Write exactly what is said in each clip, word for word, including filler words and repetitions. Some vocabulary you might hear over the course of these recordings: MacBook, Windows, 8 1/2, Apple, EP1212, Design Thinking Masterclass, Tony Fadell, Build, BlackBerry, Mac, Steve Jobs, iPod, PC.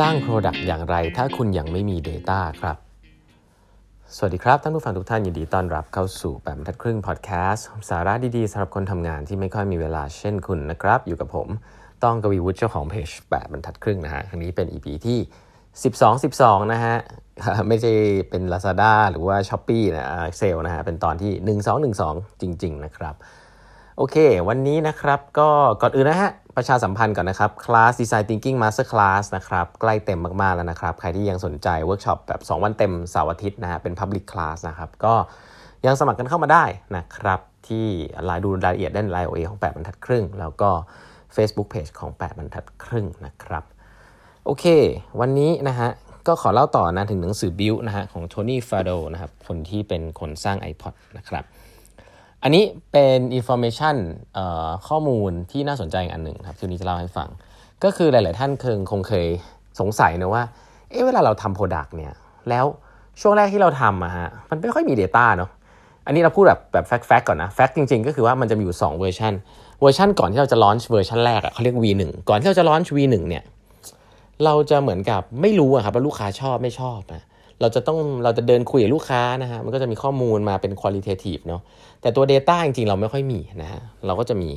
สร้าง Product อย่างไรถ้าคุณยังไม่มี Data ครับสวัสดีครับท่านผู้ฟังทุกท่านยินดีต้อนรับเข้าสู่แปดบรรทัดครึ่ง Podcast สาระดีๆสำหรับคนทำงานที่ไม่ค่อยมีเวลาเช่นคุณนะครับอยู่กับผมต้องกวีวุฒิเจ้าของเพจแปดบรรทัดครึ่งนะฮะครั้งนี้เป็น อี พี ที่สิบสอง สิบสองนะฮะไม่ใช่เป็น Lazada หรือว่า Shopee นะเซลนะฮะเป็นตอนที่หนึ่งสองหนึ่งสองจริงๆนะครับโอเควันนี้นะครับก็ก่อนอื่นนะฮะประชาสัมพันธ์ก่อนนะครับคลาส Design Thinking Masterclass นะครับใกล้เต็มมากๆแล้วนะครับใครที่ยังสนใจเวิร์กช็อปแบบสองวันเต็มเสาร์อาทิตย์นะฮะเป็น Public Class นะครับก็ยังสมัครกันเข้ามาได้นะครับที่รายดูรายละเอียดด้าน ไลน์ โอ เอ ของแปดบรรทัดครึ่งแล้วก็ Facebook Page ของแปดบรรทัดครึ่งนะครับโอเควันนี้นะฮะก็ขอเล่าต่อนะถึงหนังสือ Build นะฮะของ Tony Fadell นะครับคนที่เป็นคนสร้าง iPod นะครับอันนี้เป็น information เอ่อข้อมูลที่น่าสนใจอันหนึ่งครับที่นี้จะเล่าให้ฟังก็คือหลายๆท่านเคยคงเคยสงสัยนะว่าเอ๊ะเวลาเราทำ product เนี่ยแล้วช่วงแรกที่เราทำอะฮะมันไม่ค่อยมี data เนาะอันนี้เราพูดแบบแบบ fact fact ก่อนนะ fact จริงๆก็คือว่ามันจะมีอยู่สองเวอร์ชันเวอร์ชันก่อนที่เราจะ launch เวอร์ชันแรกอะเขาเรียก วี หนึ่ง ก่อนที่เราจะ launch วี หนึ่ง เนี่ยเราจะเหมือนกับไม่รู้อะครับว่าลูกค้าชอบไม่ชอบนะเราจะต้องเราจะเดินคุยกับลูกค้านะฮะมันก็จะมีข้อมูลมาเป็น qualitative เนาะแต่ตัว data จริงๆเราไม่ค่อยมีนะฮะเราก็จะมี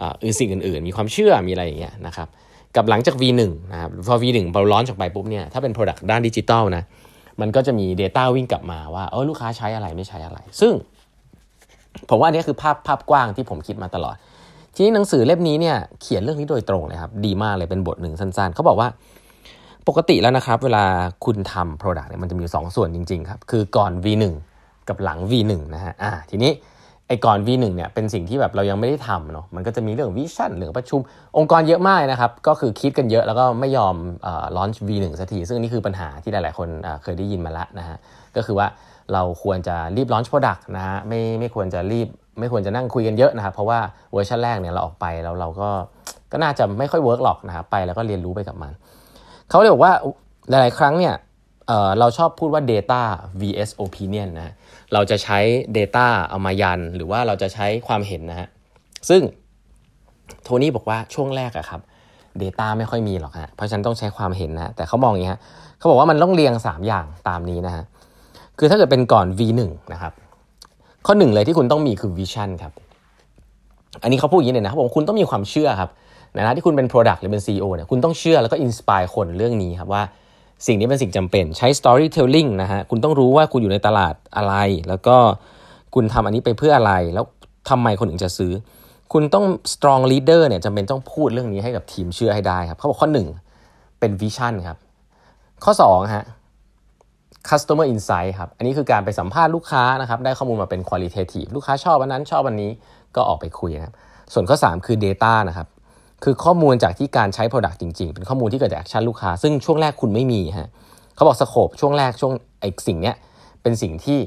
อ่าสิ่งอื่นๆมีความเชื่อมีอะไรอย่างเงี้ยนะครับกับหลังจาก วี หนึ่ง นะครับพอ วี หนึ่ง เราลอนช์ออกไปปุ๊บเนี่ยถ้าเป็น product ด้านดิจิตอลนะมันก็จะมี data วิ่งกลับมาว่าเออลูกค้าใช้อะไรไม่ใช้อะไรซึ่งผมว่าอันนี้คือภาพภาพกว้างที่ผมคิดมาตลอดทีนี้หนังสือเล่มนี้เนี่ยเขียนเรื่องนี้โดยตรงเลยครับดีมากเลยเป็นบทหนึ่งสั้นๆเขาบอกว่าปกติแล้วนะครับเวลาคุณทำ product เนี่ยมันจะมีสอง ส, ส่วนจริงๆครับคือก่อน วี หนึ่ง กับหลัง วี หนึ่ง นะฮะอ่าทีนี้ไอ้ก่อน วี หนึ่ง เนี่ยเป็นสิ่งที่แบบเรายังไม่ได้ทำเนาะมันก็จะมีเรื่องวิชั่นเรื่องประชุมองค์กรเยอะมากนะครับก็คือคิดกันเยอะแล้วก็ไม่ยอมเอ่อ launch วี หนึ่ง สักทีซึ่งนี่คือปัญหาที่หลายๆคนเอ่อเคยได้ยินมาละนะฮะก็คือว่าเราควรจะรีบ launch product นะฮะไม่ไม่ควรจะรีบไม่ควรจะนั่งคุยกันเยอะนะครับเพราะว่าเวอร์ชั่นแรกเนี่ยเราออกไปแล้วเราก็ก็น่าจะไม่ค่อยเวิร์คหรอกนะครับไปแล้วก็เรียนรู้ไปกับมันเขาเลยบอกว่าหลายๆครั้งเนี่ยเอ่อเราชอบพูดว่า data วี เอส opinion นะเราจะใช้ data เอามายันหรือว่าเราจะใช้ความเห็นนะฮะซึ่งโทนี่บอกว่าช่วงแรกอะครับ data ไม่ค่อยมีหรอกฮะเพราะฉะนั้นต้องใช้ความเห็นนะแต่เขามองอย่างนี้ฮะเขาบอกว่ามันต้องเรียงสามอย่างตามนี้นะฮะคือถ้าเกิดเป็นก่อน วี หนึ่ง นะครับข้อหนึ่งเลยที่คุณต้องมีคือ vision ครับอันนี้เขาพูดอย่างนี้เลยนะเขาบอกคุณต้องมีความเชื่อครับนะที่คุณเป็น product หรือเป็น ซี อี โอ เนี่ยคุณต้องเชื่อแล้วก็ inspire คนเรื่องนี้ครับว่าสิ่งนี้เป็นสิ่งจำเป็นใช้ storytelling นะฮะคุณต้องรู้ว่าคุณอยู่ในตลาดอะไรแล้วก็คุณทำอันนี้ไปเพื่ออะไรแล้วทำไมคนถึงจะซื้อคุณต้อง strong leader เนี่ยจำเป็นต้องพูดเรื่องนี้ให้กับทีมเชื่อให้ได้ครับเขาบอกข้อหนึ่งเป็น vision ครับข้อสองฮะ customer insight ครับอันนี้คือการไปสัมภาษณ์ลูกค้านะครับได้ข้อมูลมาเป็น qualitative ลูกค้าชอบอันนั้นชอบอันนี้ก็ออกไปคุยนะครับส่วนข้อสามคือ data นะครับคือข้อมูลจากที่การใช้ product จริงๆเป็นข้อมูลที่เกิดจากแอคชั่นลูกค้าซึ่งช่วงแรกคุณไม่มีฮะเขาบอกสโคปช่วงแรกช่วงไอ้สิ่งเนี้ยเป็นสิ่งที่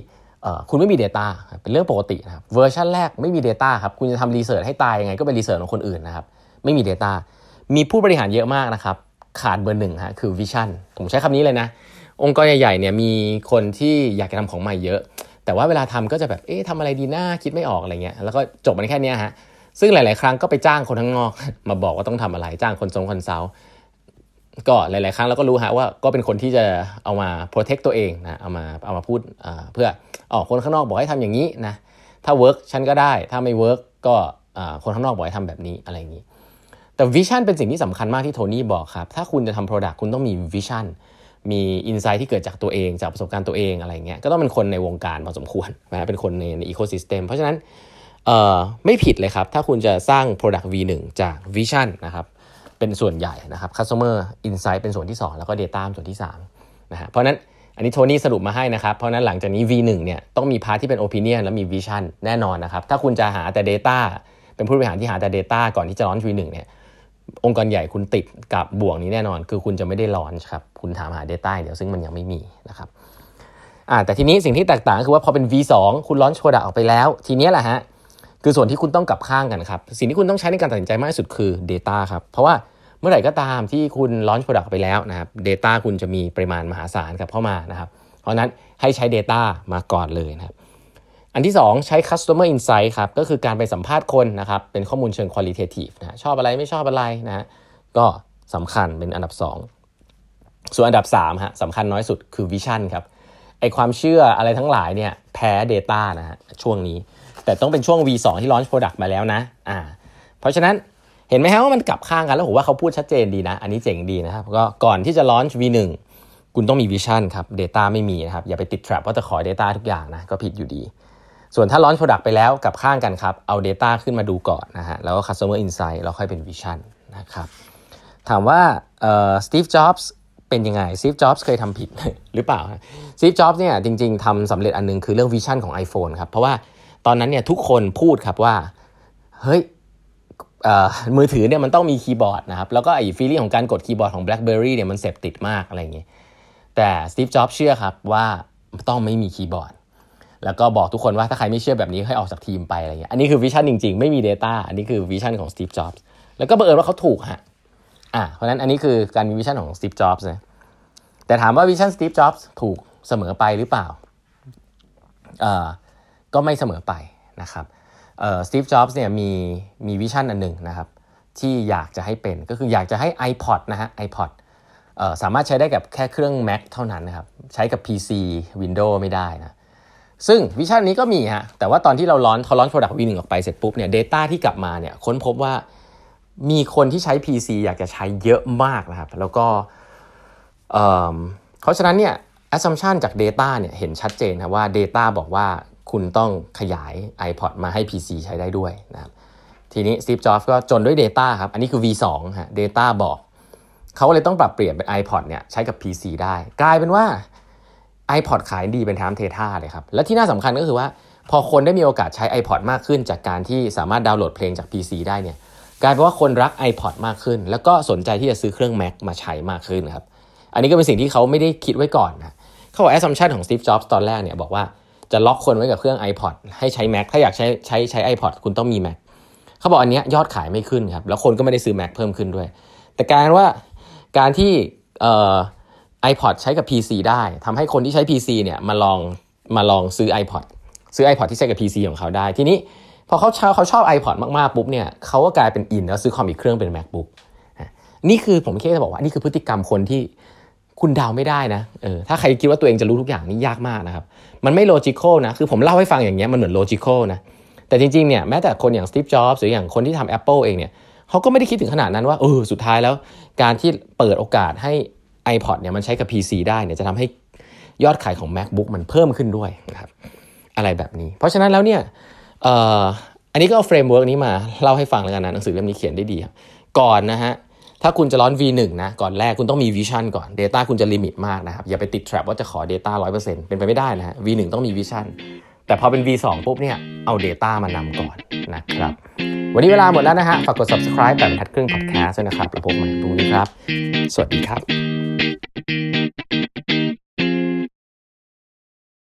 คุณไม่มี data เป็นเรื่องปกตินะครับเวอร์ชันแรกไม่มี data ครับคุณจะทำรีเสิร์ชให้ตายยังไงก็เป็นรีเสิร์ชของคนอื่นนะครับไม่มี data มีผู้บริหารเยอะมากนะครับขาดเบอร์หนึ่งฮะคือ vision ผมใช้คำนี้เลยนะองค์กรใหญ่ๆเนี่ยมีคนที่อยากจะทำของใหม่เยอะแต่ว่าเวลาทำก็จะแบบเอ๊ะทำอะไรดีนะคิดไม่ออกอะไรเงี้ยแล้วก็จบมันแค่เนี้ยฮะซึ่งหลายๆครั้งก็ไปจ้างคนข้างนอกมาบอกว่าต้องทำอะไรจ้างคนทรงคอนซัลท์ก็หลายๆครั้งเราก็รู้ฮะว่าก็เป็นคนที่จะเอามา protect ตัวเองนะเอามาเอามาพูดเพื่อออกคนข้างนอกบอกให้ทำอย่างนี้นะถ้า work ฉันก็ได้ถ้าไม่ work ก็คนข้างนอกบอกให้ทำแบบนี้อะไรอย่างนี้แต่ vision เป็นสิ่งที่สำคัญมากที่โทนี่บอกครับถ้าคุณจะทำ product คุณต้องมี vision มี insight ที่เกิดจากตัวเองจากประสบการณ์ตัวเองอะไรเงี้ยก็ต้องเป็นคนในวงการพอสมควรนะเป็นคนใน ecosystem เพราะฉะนั้นเอ่อไม่ผิดเลยครับถ้าคุณจะสร้าง product วี หนึ่ง จาก vision นะครับเป็นส่วนใหญ่นะครับ customer insight เป็นส่วนที่สองแล้วก็ data ส่วนที่สามนะฮะเพราะนั้นอันนี้โทนี่สรุปมาให้นะครับเพราะนั้นหลังจากนี้ วี หนึ่ง เนี่ยต้องมีพาร์ทที่เป็น opinion และมี vision แน่นอนนะครับถ้าคุณจะหาแต่ data เป็นผู้บริหารที่หาแต่ data ก่อนที่จะ launch วี หนึ่ง เนี่ยองค์กรใหญ่คุณติดกับบ่วงนี้แน่นอนคือคุณจะไม่ได้ launch ครับคุณถามหา data เดี๋ยวซึ่งมันยังไม่มีนะครับอ่าแต่ทีนี้สิ่งที่แตกต่างคือว่าพอเป็น วี สอง คุณ launch product ออกไปแล้วทีเนี้ยแหละฮะคือส่วนที่คุณต้องกลับข้างกันครับสิ่งที่คุณต้องใช้ในการตัดสินใจมากที่สุดคือ data ครับเพราะว่าเมื่อไหร่ก็ตามที่คุณ launch product ไปแล้วนะครับ data คุณจะมีปริมาณมหาศาลครับเข้ามานะครับเพราะนั้นให้ใช้ data มาก่อนเลยนะครับอันที่สองใช้ customer insight ครับก็คือการไปสัมภาษณ์คนนะครับเป็นข้อมูลเชิง qualitative นะชอบอะไรไม่ชอบอะไรนะก็สำคัญเป็นอันดับสอง ส่วนอันดับสามฮะสำคัญน้อยสุดคือวิชั่นครับไอความเชื่ออะไรทั้งหลายเนี่ยแพ้ data นะฮะช่วงนี้แต่ต้องเป็นช่วง วี ทู ที่ launch product มาแล้วนะอ่าเพราะฉะนั้นเห็นไหมฮะว่ามันกลับข้างกันแล้วผมว่าเขาพูดชัดเจนดีนะอันนี้เจ๋งดีนะครับก็ก่อนที่จะ launch วี วัน คุณต้องมีวิชั่นครับ data ไม่มีนะครับอย่าไปติด trap ว่าจะขอ data ทุกอย่างนะก็ผิดอยู่ดีส่วนถ้า launch product ไปแล้วกลับข้างกันครับเอา data ขึ้นมาดูก่อนนะฮะแล้วก็ customer insight แล้วค่อยเป็น vision นะครับถามว่าเอ่อ Steve Jobs เป็นยังไง Steve Jobs เคยทำผิด หรือเปล่า Steve Jobs เนี่ยจริงๆทำสำเร็จอันนึงคือเรื่อง vision ของ iPhone ครับเพราะว่าตอนนั้นเนี่ยทุกคนพูดครับว่าเฮ้ยมือถือเนี่ยมันต้องมีคีย์บอร์ดนะครับแล้วก็ไอ้ฟีลลิ่งของการกดคีย์บอร์ดของ BlackBerry เนี่ยมันเสพติดมากอะไรอย่างเงี้ยแต่ Steve Jobs เชื่อครับว่าต้องไม่มีคีย์บอร์ดแล้วก็บอกทุกคนว่าถ้าใครไม่เชื่อแบบนี้ให้ออกจากทีมไปอะไรเงี้ยอันนี้คือวิชั่นจริงๆไม่มี data อันนี้คือวิชั่นของ Steve Jobs แล้วก็บังเอิญว่าเขาถูกฮะอ่ะเพราะนั้นอันนี้คือการมีวิชั่นของ Steve Jobs นะแต่ถามว่าวิชั่น Steve Jobs ถูกเสมอไปหรือเปล่าเอ่อก็ไม่เสมอไปนะครับเอ่อ Steve Jobs เนี่ยมีมีวิชั่นอันหนึ่งนะครับที่อยากจะให้เป็นก็คืออยากจะให้ iPod นะฮะ iPod เอ่อสามารถใช้ได้กับแค่เครื่อง Mac เท่านั้นนะครับใช้กับ พี ซี Windows ไม่ได้นะซึ่งวิชั่นนี้ก็มีฮะแต่ว่าตอนที่เราลอนเขาลอน product วี วัน ออกไปเสร็จปุ๊บเนี่ย data ที่กลับมาเนี่ยค้นพบว่ามีคนที่ใช้ พี ซี อยากจะใช้เยอะมากนะครับแล้วก็เอ่อเพราะฉะนั้นเนี่ย assumption จาก data เนี่ยเห็นชัดเจนนะว่า data บอกว่าคุณต้องขยาย iPod มาให้ พี ซี ใช้ได้ด้วยนะครับทีนี้ Steve Jobs ก็จนด้วย data ครับอันนี้คือ วี ทู ฮะ data บอกเขาเลยต้องปรับเปลี่ยนเป็น iPod เนี่ยใช้กับ พี ซี ได้กลายเป็นว่า iPod ขายดีเป็นท้ามเทท่าเลยครับและที่น่าสำคัญก็คือว่าพอคนได้มีโอกาสใช้ iPod มากขึ้นจากการที่สามารถดาวน์โหลดเพลงจาก พี ซี ได้เนี่ยกลายเป็นว่าคนรัก iPod มากขึ้นแล้วก็สนใจที่จะซื้อเครื่อง Mac มาใช้มากขึ้นครับอันนี้ก็เป็นสิ่งที่เขาไม่ได้คิดไว้ก่อนนะเขาบอก assumption ของ Steve Jobs ตอนแรกเนี่ยบอกว่าจะล็อกคนไว้กับเครื่อง iPod ให้ใช้ Mac ถ้าอยากใช้ใช้ใช้ iPod คุณต้องมี Mac เขาบอกอันนี้ยอดขายไม่ขึ้นครับแล้วคนก็ไม่ได้ซื้อ Mac เพิ่มขึ้นด้วยแต่การว่าการที่เอ่อ iPod ใช้กับ พี ซี ได้ทำให้คนที่ใช้ พี ซี เนี่ยมาลองมาลองซื้อ iPod ซื้อ iPod ที่ใช้กับ พี ซี ของเขาได้ทีนี้พอเขาชอบเขาชอบ iPod มากๆปุ๊บเนี่ยเขาก็กลายเป็นอินแล้วซื้อคอมอีกเครื่องเป็น MacBook นี่คือผมแค่จะบอกว่านี่คือพฤติกรรมคนที่คุณเดาไม่ได้นะเออถ้าใครคิดว่าตัวเองจะรู้ทุกอย่างนี่ยากมากนะครับมันไม่โลจิคอลนะคือผมเล่าให้ฟังอย่างเงี้ยมันเหมือนโลจิคอลนะแต่จริงๆเนี่ยแม้แต่คนอย่าง Steve Jobs หรืออย่างคนที่ทำ Apple เองเนี่ยเขาก็ไม่ได้คิดถึงขนาดนั้นว่าเออสุดท้ายแล้วการที่เปิดโอกาสให้ iPod เนี่ยมันใช้กับ พี ซี ได้เนี่ยจะทำให้ยอดขายของ MacBook มันเพิ่มขึ้นด้วยนะครับอะไรแบบนี้เพราะฉะนั้นแล้วเนี่ยเอ่ออันนี้ก็เอาเฟรมเวิร์คนี้มาเล่าให้ฟังแล้วกันนะหนังสือเล่มนี้เขียนได้ดีก่อนนะฮะถ้าคุณจะร้อน วี วัน นะก่อนแรกคุณต้องมีวิชั่นก่อน data คุณจะลิมิตมากนะครับอย่าไปติด trap ว่าจะขอ data หนึ่งร้อยเปอร์เซ็นต์ เป็นไปไม่ได้นะฮะ วี วัน ต้องมีวิชั่นแต่พอเป็น วี ทู ปุ๊บเนี่ยเอา data มานำก่อนนะครับวันนี้เวลาหมดแล้วนะฮะฝากกด subscribe แบบบรรทัดครึ่ง podcast ด้วยนะครับแล้วพบกันพรุ่งนี้ครับสวัสดีครับ